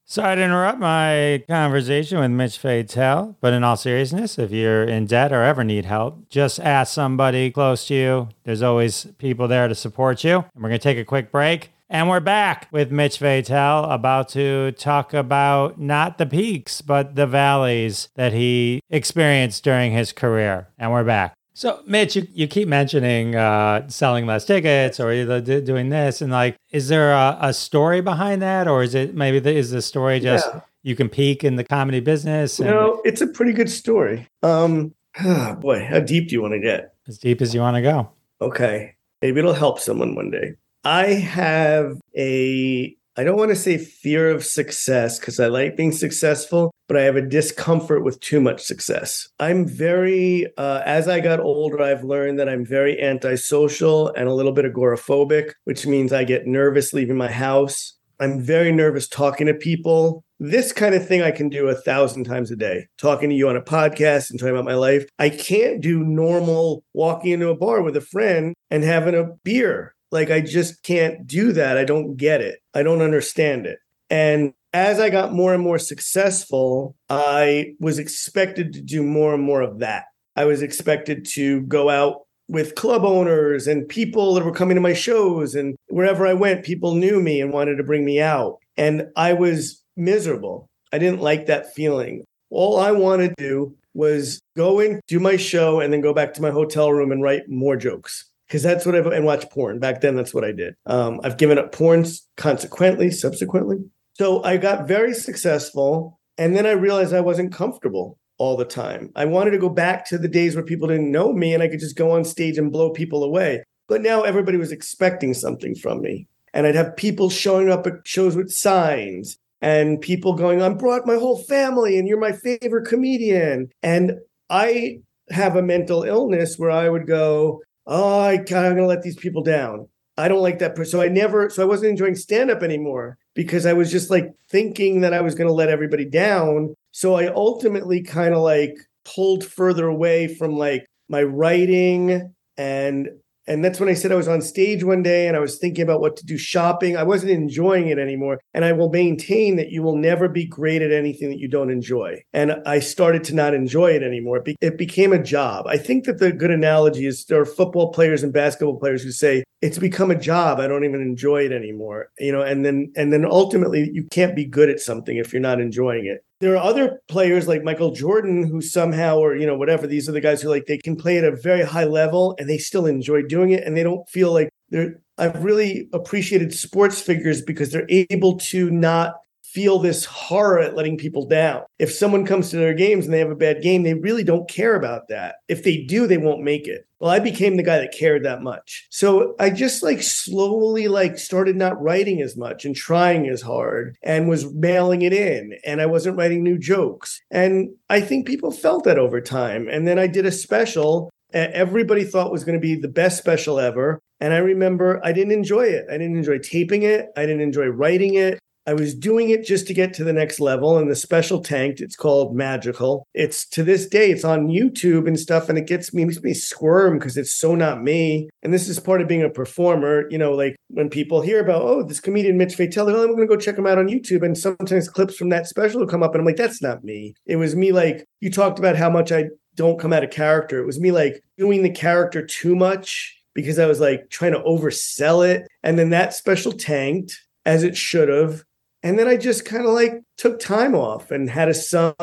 Sorry to interrupt my conversation with Mitch Fatale, but in all seriousness, if you're in debt or ever need help, just ask somebody close to you. There's always people there to support you. And we're going to take a quick break. And we're back with Mitch Fatale, about to talk about not the peaks, but the valleys that he experienced during his career. And we're back. So, Mitch, you, you keep mentioning uh, selling less tickets or either d- doing this. And like, is there a, a story behind that? Or is it maybe the, is the story just yeah. you can peak in the comedy business? And... No, it's a pretty good story. Um, oh boy, how deep do you want to get? As deep as you want to go. Okay. Maybe it'll help someone one day. I have a, I don't want to say fear of success because I like being successful, but I have a discomfort with too much success. I'm very, uh, as I got older, I've learned that I'm very antisocial and a little bit agoraphobic, which means I get nervous leaving my house. I'm very nervous talking to people. This kind of thing I can do a thousand times a day, talking to you on a podcast and talking about my life. I can't do normal walking into a bar with a friend and having a beer. Like, I just can't do that. I don't get it. I don't understand it. And as I got more and more successful, I was expected to do more and more of that. I was expected to go out with club owners and people that were coming to my shows. And wherever I went, people knew me and wanted to bring me out. And I was miserable. I didn't like that feeling. All I wanted to do was go in, do my show, and then go back to my hotel room and write more jokes. Because that's what I've, and watch porn. Back then, that's what I did. Um, I've given up porn consequently, subsequently. So I got very successful. And then I realized I wasn't comfortable all the time. I wanted to go back to the days where people didn't know me and I could just go on stage and blow people away. But now everybody was expecting something from me. And I'd have people showing up at shows with signs and people going, I brought my whole family and you're my favorite comedian. And I have a mental illness where I would go, oh, I, I'm going to let these people down. I don't like that person. So I never, so I wasn't enjoying stand-up anymore because I was just like thinking that I was going to let everybody down. So I ultimately kind of like pulled further away from like my writing. And, and that's when I said I was on stage one day and I was thinking about what to do shopping. I wasn't enjoying it anymore. And I will maintain that you will never be great at anything that you don't enjoy. And I started to not enjoy it anymore. It, be- it became a job. I think that the good analogy is there are football players and basketball players who say, it's become a job. I don't even enjoy it anymore. You know, and then, and then ultimately you can't be good at something if you're not enjoying it. There are other players like Michael Jordan who somehow, or, you know, whatever, these are the guys who like, they can play at a very high level and they still enjoy doing it. And they don't feel like they're, I've really appreciated sports figures because they're able to not feel this horror at letting people down. If someone comes to their games and they have a bad game, they really don't care about that. If they do, they won't make it. Well, I became the guy that cared that much. So I just like slowly like started not writing as much and trying as hard and was mailing it in. And I wasn't writing new jokes. And I think people felt that over time. And then I did a special that everybody thought was going to be the best special ever. And I remember I didn't enjoy it. I didn't enjoy taping it. I didn't enjoy writing it. I was doing it just to get to the next level, and the special tanked. It's called Magical. It's to this day, it's on YouTube and stuff, and it gets me, makes me squirm because it's so not me. And this is part of being a performer. You know, like when people hear about, oh, this comedian Mitch Fatale, oh, I'm going to go check him out on YouTube. And sometimes clips from that special will come up, and I'm like, that's not me. It was me like, you talked about how much I don't come out of character. It was me like doing the character too much because I was like trying to oversell it. And then that special tanked, as it should have. And then I just kind of like took time off and had a son,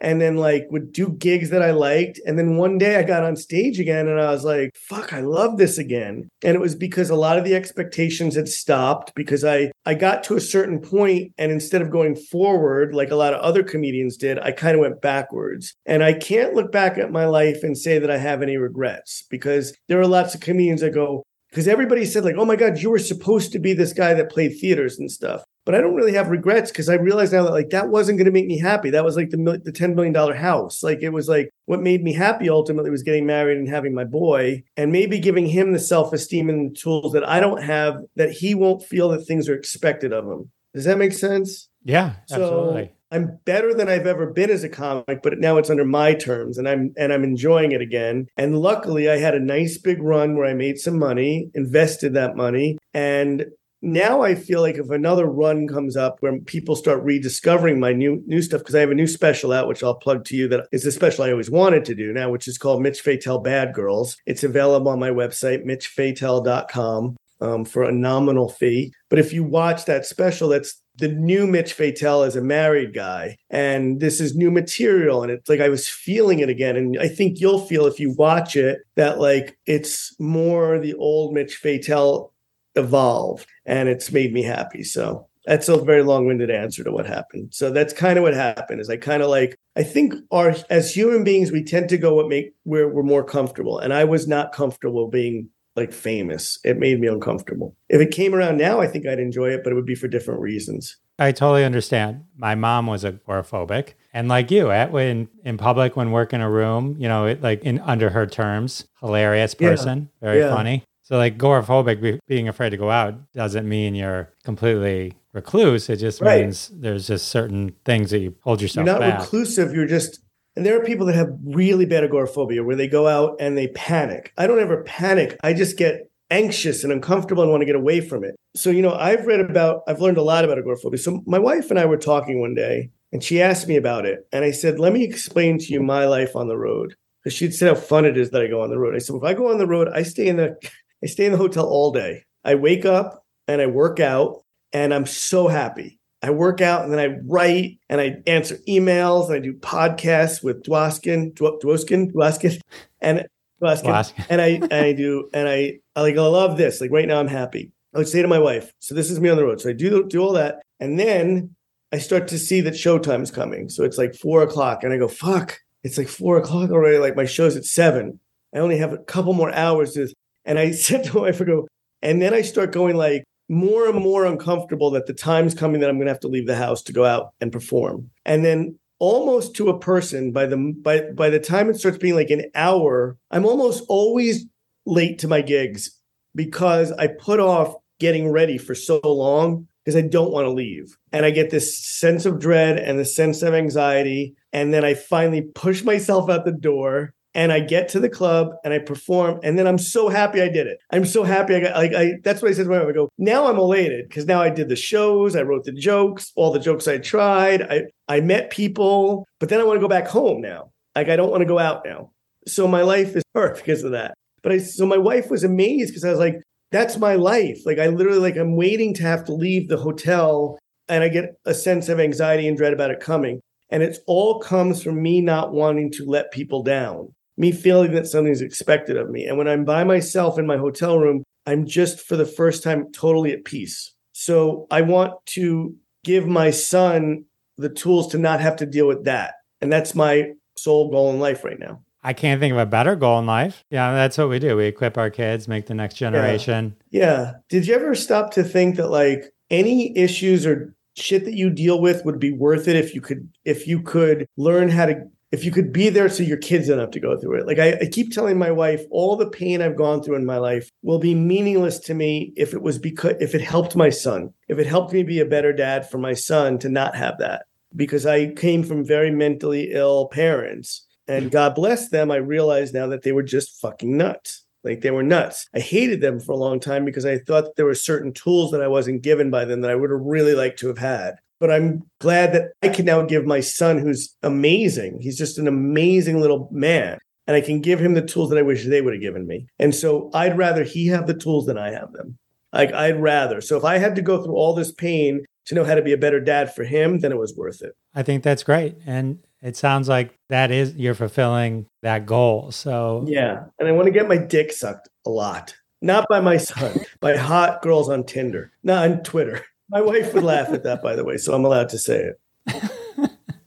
and then like would do gigs that I liked. And then one day I got on stage again and I was like, fuck, I love this again. And it was because a lot of the expectations had stopped, because I, I got to a certain point and instead of going forward, like a lot of other comedians did, I kind of went backwards. And I can't look back at my life and say that I have any regrets, because there are lots of comedians that go, because everybody said like, oh my God, you were supposed to be this guy that played theaters and stuff. But I don't really have regrets, because I realized now that like that wasn't going to make me happy. That was like the the ten million dollars house. Like it was like what made me happy ultimately was getting married and having my boy, and maybe giving him the self-esteem and the tools that I don't have, that he won't feel that things are expected of him. Does that make sense? Yeah, so absolutely. I'm better than I've ever been as a comic, but now it's under my terms, and I'm and I'm enjoying it again. And luckily I had a nice big run where I made some money, invested that money, and now I feel like if another run comes up where people start rediscovering my new new stuff, because I have a new special out, which I'll plug to you, that is a special I always wanted to do now, which is called Mitch Fatale Bad Girls. It's available on my website, mitch fatale dot com, um, for a nominal fee. But if you watch that special, that's the new Mitch Fatale as a married guy. And this is new material. And it's like I was feeling it again. And I think you'll feel if you watch it that like it's more the old Mitch Fatale evolved, and it's made me happy. So that's a very long-winded answer to what happened. So that's kind of what happened, is I kind of like, I think our, as human beings, we tend to go what make where we're more comfortable. And I was not comfortable being like famous. It made me uncomfortable. If it came around now, I think I'd enjoy it, but it would be for different reasons. I totally understand. My mom was agoraphobic. And like you, at when in public, when working a room, you know, it, like in under her terms, hilarious person, yeah. very yeah. funny. So like agoraphobic, being afraid to go out, doesn't mean you're completely recluse. It just right. means there's just certain things that you hold yourself back. You're not back. reclusive. You're just, and there are people that have really bad agoraphobia where they go out and they panic. I don't ever panic. I just get anxious and uncomfortable and want to get away from it. So, you know, I've read about, I've learned a lot about agoraphobia. So my wife and I were talking one day and she asked me about it. And I said, let me explain to you my life on the road. Because she'd said how fun it is that I go on the road. I said, well, if I go on the road, I stay in the... I stay in the hotel all day. I wake up and I work out and I'm so happy. I work out and then I write and I answer emails and I do podcasts with Dwoskin, Dw- Dwoskin, Dwoskin, and Dwoskin. and I and I do and I, I like I love this. Like right now I'm happy. I would say to my wife, so this is me on the road. So I do do all that, and then I start to see that showtime's coming. So it's like four o'clock, and I go, fuck, it's like four o'clock already. Like my show's at seven. I only have a couple more hours to. And I said to my wife, I go, and then I start going like more and more uncomfortable that the time's coming that I'm going to have to leave the house to go out and perform. And then almost to a person, by the by by the time it starts being like an hour, I'm almost always late to my gigs because I put off getting ready for so long because I don't want to leave. And I get this sense of dread and the sense of anxiety. And then I finally push myself out the door. And I get to the club and I perform, and then I'm so happy I did it. I'm so happy I got like I. That's what I said to my wife. I go, now I'm elated because now I did the shows, I wrote the jokes, all the jokes I tried, I I met people, but then I want to go back home now. Like I don't want to go out now. So my life is hurt because of that. But I so my wife was amazed because I was like, that's my life. Like I literally like I'm waiting to have to leave the hotel, and I get a sense of anxiety and dread about it coming, and it all comes from me not wanting to let people down. Me feeling that something's expected of me. And when I'm by myself in my hotel room, I'm just for the first time totally at peace. So I want to give my son the tools to not have to deal with that. And that's my sole goal in life right now. I can't think of a better goal in life. Yeah, that's what we do. We equip our kids, make the next generation. Yeah. yeah. Did you ever stop to think that like any issues or shit that you deal with would be worth it if you could, if you could learn how to If you could be there so your kids don't have to go through it. Like I, I keep telling my wife, all the pain I've gone through in my life will be meaningless to me if it was because if it helped my son, if it helped me be a better dad for my son to not have that. Because I came from very mentally ill parents, and God bless them. I realize now that they were just fucking nuts. Like they were nuts. I hated them for a long time because I thought that there were certain tools that I wasn't given by them that I would have really liked to have had. But I'm glad that I can now give my son, who's amazing. He's just an amazing little man. And I can give him the tools that I wish they would have given me. And so I'd rather he have the tools than I have them. Like I'd rather. So if I had to go through all this pain to know how to be a better dad for him, then it was worth it. I think that's great. And it sounds like that is, you're fulfilling that goal. So yeah. And I want to get my dick sucked a lot. Not by my son, by hot girls on Tinder, not on Twitter. My wife would laugh at that, by the way. So I'm allowed to say it.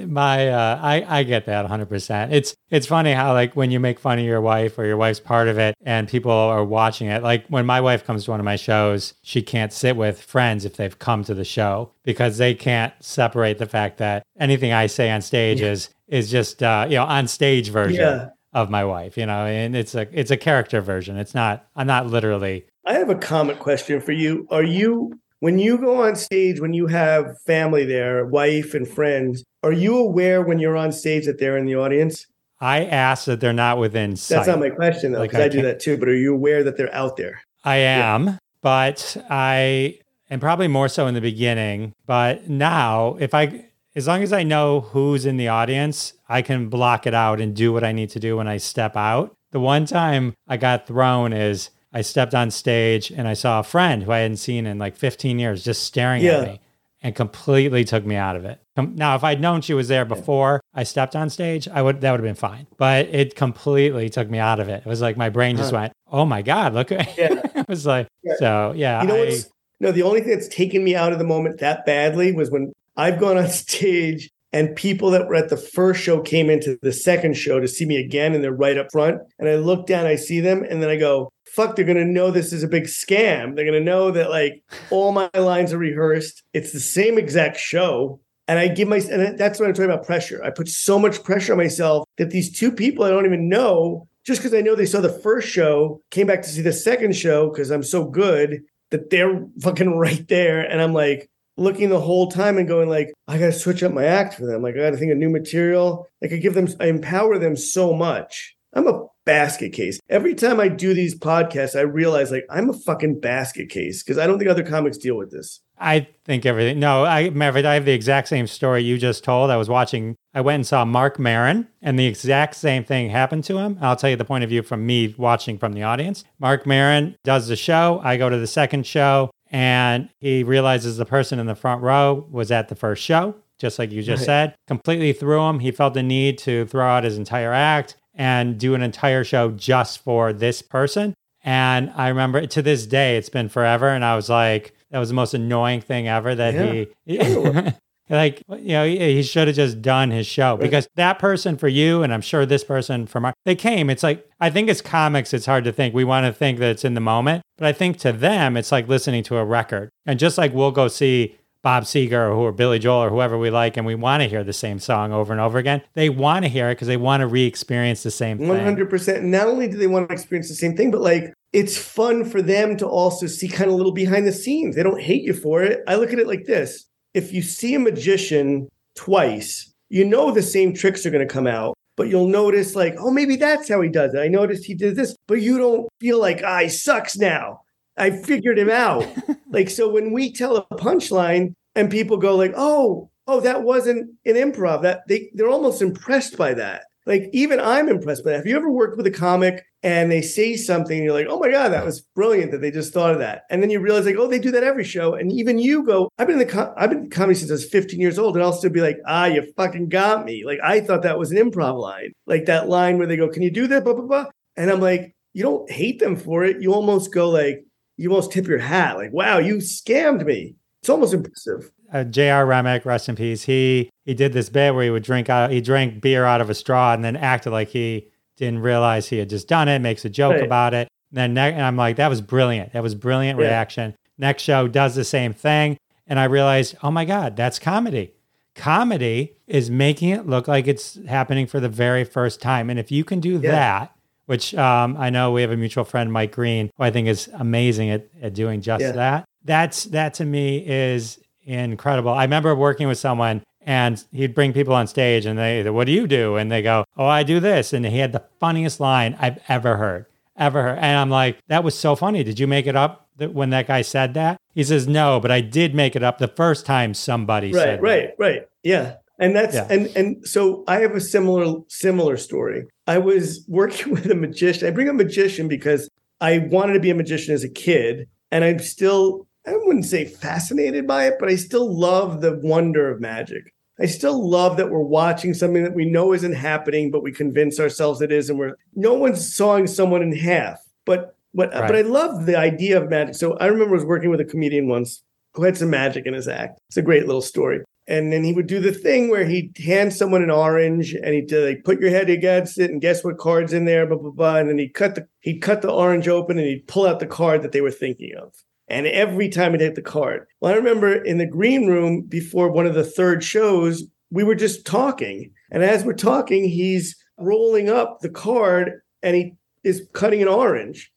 My, uh, I, I get that one hundred percent. It's it's funny how, like, when you make fun of your wife or your wife's part of it and people are watching it, like when my wife comes to one of my shows, she can't sit with friends if they've come to the show because they can't separate the fact that anything I say on stage yeah. is is just, uh, you know, on stage version yeah. of my wife, you know, and it's a, it's a character version. It's not, I'm not literally. I have a comment question for you. Are you... When you go on stage, when you have family there, wife and friends, are you aware when you're on stage that they're in the audience? I ask that they're not within sight. That's not my question, though, because like I, I do that too. But are you aware that they're out there? I am, yeah. but I am probably more so in the beginning. But now, if I, as long as I know who's in the audience, I can block it out and do what I need to do when I step out. The one time I got thrown is... I stepped on stage and I saw a friend who I hadn't seen in like fifteen years just staring yeah. at me and completely took me out of it. Now, if I'd known she was there before I stepped on stage, I would that would have been fine. But it completely took me out of it. It was like my brain just huh. went, oh my God, look at yeah. it was like, yeah. so yeah. You know I, no, the only thing that's taken me out of the moment that badly was when I've gone on stage and people that were at the first show came into the second show to see me again and they're right up front. And I look down, I see them and then I go, fuck, they're going to know this is a big scam. They're going to know that like all my lines are rehearsed. It's the same exact show. And I give my, and that's what I'm talking about pressure. I put so much pressure on myself that these two people I don't even know, just because I know they saw the first show, came back to see the second show because I'm so good that they're fucking right there. And I'm like looking the whole time and going like, I got to switch up my act for them. Like I got to think of new material. Like I give them, I empower them so much. I'm a basket case. Every time I do these podcasts, I realize like I'm a fucking basket case because I don't think other comics deal with this. I think everything. No, I, Maverick, I have the exact same story you just told. I was watching, I went and saw Mark Maron and the exact same thing happened to him. I'll tell you the point of view from me watching from the audience. Mark Maron does the show. I go to the second show and he realizes the person in the front row was at the first show, just like you just right. said. Completely threw him. He felt the need to throw out his entire act and do an entire show just for this person. And I remember to this day, it's been forever. And I was like, that was the most annoying thing ever that yeah. he, like, you know, he, he should have just done his show right. because that person for you, and I'm sure this person for Mark, they came. It's like, I think as comics, it's hard to think. We want to think that it's in the moment. But I think to them, it's like listening to a record. And just like we'll go see Bob Seger or Billy Joel or whoever we like, and we want to hear the same song over and over again. They want to hear it because they want to re-experience the same thing. one hundred percent. Not only do they want to experience the same thing, but like it's fun for them to also see kind of a little behind the scenes. They don't hate you for it. I look at it like this. If you see a magician twice, you know the same tricks are going to come out, but you'll notice like, oh, maybe that's how he does it. I noticed he did this, but you don't feel like, ah, he sucks now. I figured him out. Like, so when we tell a punchline and people go like, oh, oh, that wasn't an improv, that they, they're almost impressed by that. Like, even I'm impressed by that. Have you ever worked with a comic and they say something and you're like, oh my God, that was brilliant that they just thought of that. And then you realize like, oh, they do that every show. And even you go, I've been in the com- I've been in comedy since I was fifteen years old. And I'll still be like, ah, you fucking got me. Like, I thought that was an improv line. Like that line where they go, can you do that? Blah, blah, blah. And I'm like, you don't hate them for it. You almost go like, you almost tip your hat. Like, wow, you scammed me. It's almost impressive. Uh, J R. Remick, rest in peace. He he did this bit where he would drink out, he drank beer out of a straw and then acted like he didn't realize he had just done it, makes a joke right. about it. And then ne- and I'm like, that was brilliant. That was brilliant yeah. reaction. Next show does the same thing. And I realized, oh my God, that's comedy. Comedy is making it look like it's happening for the very first time. And if you can do yeah. that, which um, I know we have a mutual friend, Mike Green, who I think is amazing at, at doing just yeah. that. That's, that to me is incredible. I remember working with someone and he'd bring people on stage and they, what do you do? And they go, oh, I do this. And he had the funniest line I've ever heard, ever heard. And I'm like, that was so funny. Did you make it up that when that guy said that? He says, no, but I did make it up the first time somebody right, said right, that. Right, right, right. Yeah. And that's yeah. and and so I have a similar similar story. I was working with a magician. I bring a magician because I wanted to be a magician as a kid, and I'm still I wouldn't say fascinated by it, but I still love the wonder of magic. I still love that we're watching something that we know isn't happening, but we convince ourselves it is. And we're no one's sawing someone in half. But what? Right. But I love the idea of magic. So I remember I was working with a comedian once who had some magic in his act. It's a great little story. And then he would do the thing where he'd hand someone an orange and he'd like, put your head against it and guess what card's in there, blah, blah, blah. And then he'd cut the he'd cut the orange open and he'd pull out the card that they were thinking of. And every time he'd hit the card. Well, I remember in the green room before one of the third shows, we were just talking. And as we're talking, he's rolling up the card and he is cutting an orange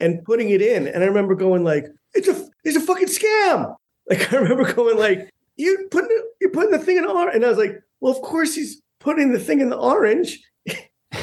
and putting it in. And I remember going like, it's a it's a fucking scam. Like I remember going like, You putting you're putting the thing in orange, and I was like, "Well, of course he's putting the thing in the orange."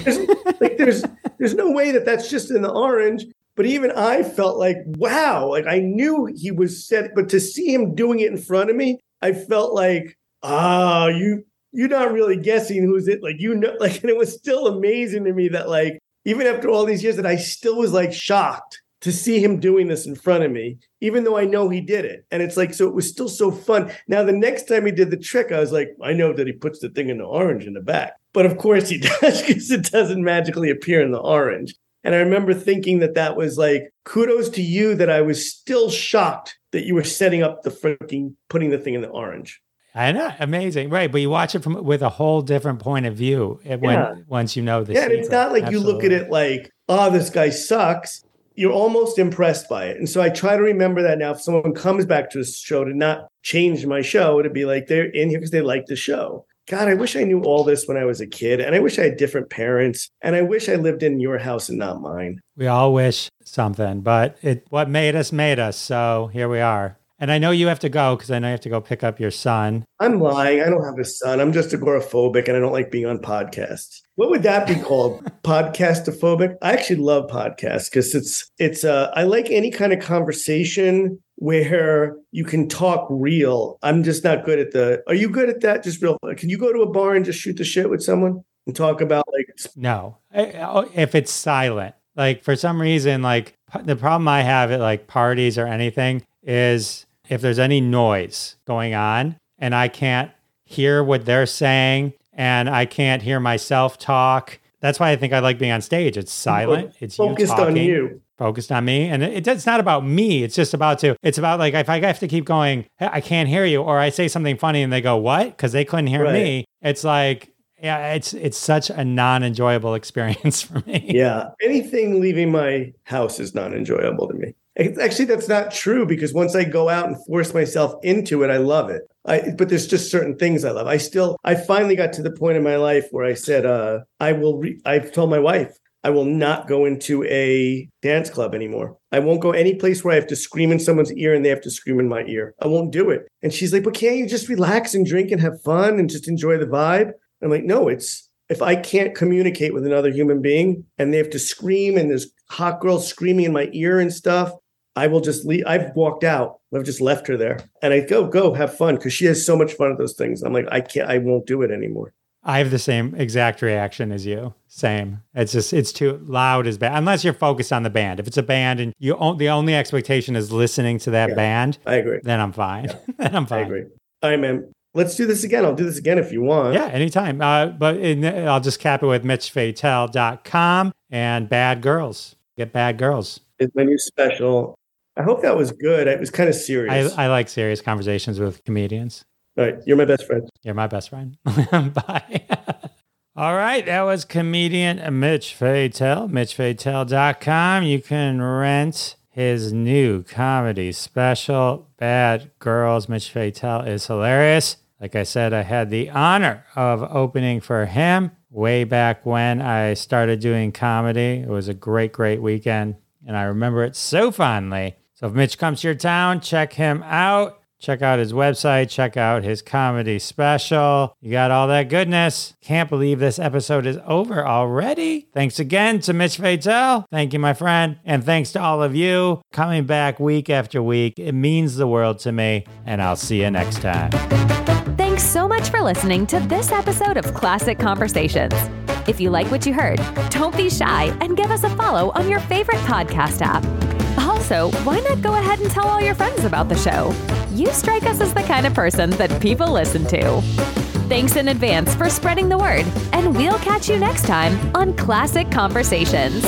there's, like there's there's no way that that's just in the orange. But even I felt like, "Wow!" Like I knew he was set, but to see him doing it in front of me, I felt like, "Ah, oh, you you're not really guessing who's it." Like you know, like and it was still amazing to me that like even after all these years, that I still was like shocked to see him doing this in front of me, even though I know he did it. And it's like, so it was still so fun. Now, the next time he did the trick, I was like, I know that he puts the thing in the orange in the back. But of course he does, because it doesn't magically appear in the orange. And I remember thinking that that was like, kudos to you that I was still shocked that you were setting up the freaking, putting the thing in the orange. I know. Amazing. Right. But you watch it from with a whole different point of view when yeah. once you know the yeah, secret. And it's not like Absolutely. You look at it like, oh, this guy sucks. You're almost impressed by it. And so I try to remember that now if someone comes back to a show to not change my show, to be like, they're in here because they like the show. God, I wish I knew all this when I was a kid. And I wish I had different parents. And I wish I lived in your house and not mine. We all wish something, but it what made us made us. So here we are. And I know you have to go because I know you have to go pick up your son. I'm lying. I don't have a son. I'm just agoraphobic and I don't like being on podcasts. What would that be called? Podcastophobic? I actually love podcasts because it's, it's, uh, I like any kind of conversation where you can talk real. I'm just not good at the, are you good at that? Just real. Can you go to a bar and just shoot the shit with someone and talk about like. No, if it's silent, like for some reason, like the problem I have at like parties or anything is if there's any noise going on and I can't hear what they're saying and I can't hear myself talk. That's why I think I like being on stage. It's silent. It's focused you talking, on you. Focused on me. And it, it's not about me. It's just about to, it's about like, if I have to keep going, I can't hear you. Or I say something funny and they go, what? Cause they couldn't hear right. me. It's like, yeah, it's, it's such a non-enjoyable experience for me. Yeah. Anything leaving my house is non-enjoyable to me. Actually, that's not true because once I go out and force myself into it, I love it. I, but there's just certain things I love. I still, I finally got to the point in my life where I said, uh, I will, re- I've told my wife, I will not go into a dance club anymore. I won't go any place where I have to scream in someone's ear and they have to scream in my ear. I won't do it. And she's like, but can't you just relax and drink and have fun and just enjoy the vibe? And I'm like, no, it's, if I can't communicate with another human being and they have to scream and there's hot girls screaming in my ear and stuff, I will just leave. I've walked out. I've just left her there. And I go, go have fun. Cause she has so much fun at those things. I'm like, I can't, I won't do it anymore. I have the same exact reaction as you. Same. It's just, it's too loud as bad. Unless you're focused on the band. If it's a band and you own, the only expectation is listening to that yeah, band. I agree. Then I'm fine. Yeah. Then I'm fine. I agree. All right, man. Let's do this again. I'll do this again if you want. Yeah, anytime. Uh, but in, I'll just cap it with mitch fatale dot com and Bad Girls. Get Bad Girls. It's my new special. I hope that was good. It was kind of serious. I, I like serious conversations with comedians. All right. You're my best friend. You're my best friend. Bye. All right. That was comedian Mitch Fatale, mitch fatale dot com. You can rent his new comedy special, Bad Girls. Mitch Fatale is hilarious. Like I said, I had the honor of opening for him way back when I started doing comedy. It was a great, great weekend. And I remember it so fondly. So if Mitch comes to your town, check him out. Check out his website. Check out his comedy special. You got all that goodness. Can't believe this episode is over already. Thanks again to Mitch Fatale. Thank you, my friend. And thanks to all of you coming back week after week. It means the world to me. And I'll see you next time. Thanks so much for listening to this episode of Classic Conversations. If you like what you heard, don't be shy and give us a follow on your favorite podcast app. Also, Also, why not go ahead and tell all your friends about the show? You strike us as the kind of person that people listen to. Thanks in advance for spreading the word, and we'll catch you next time on Classic Conversations.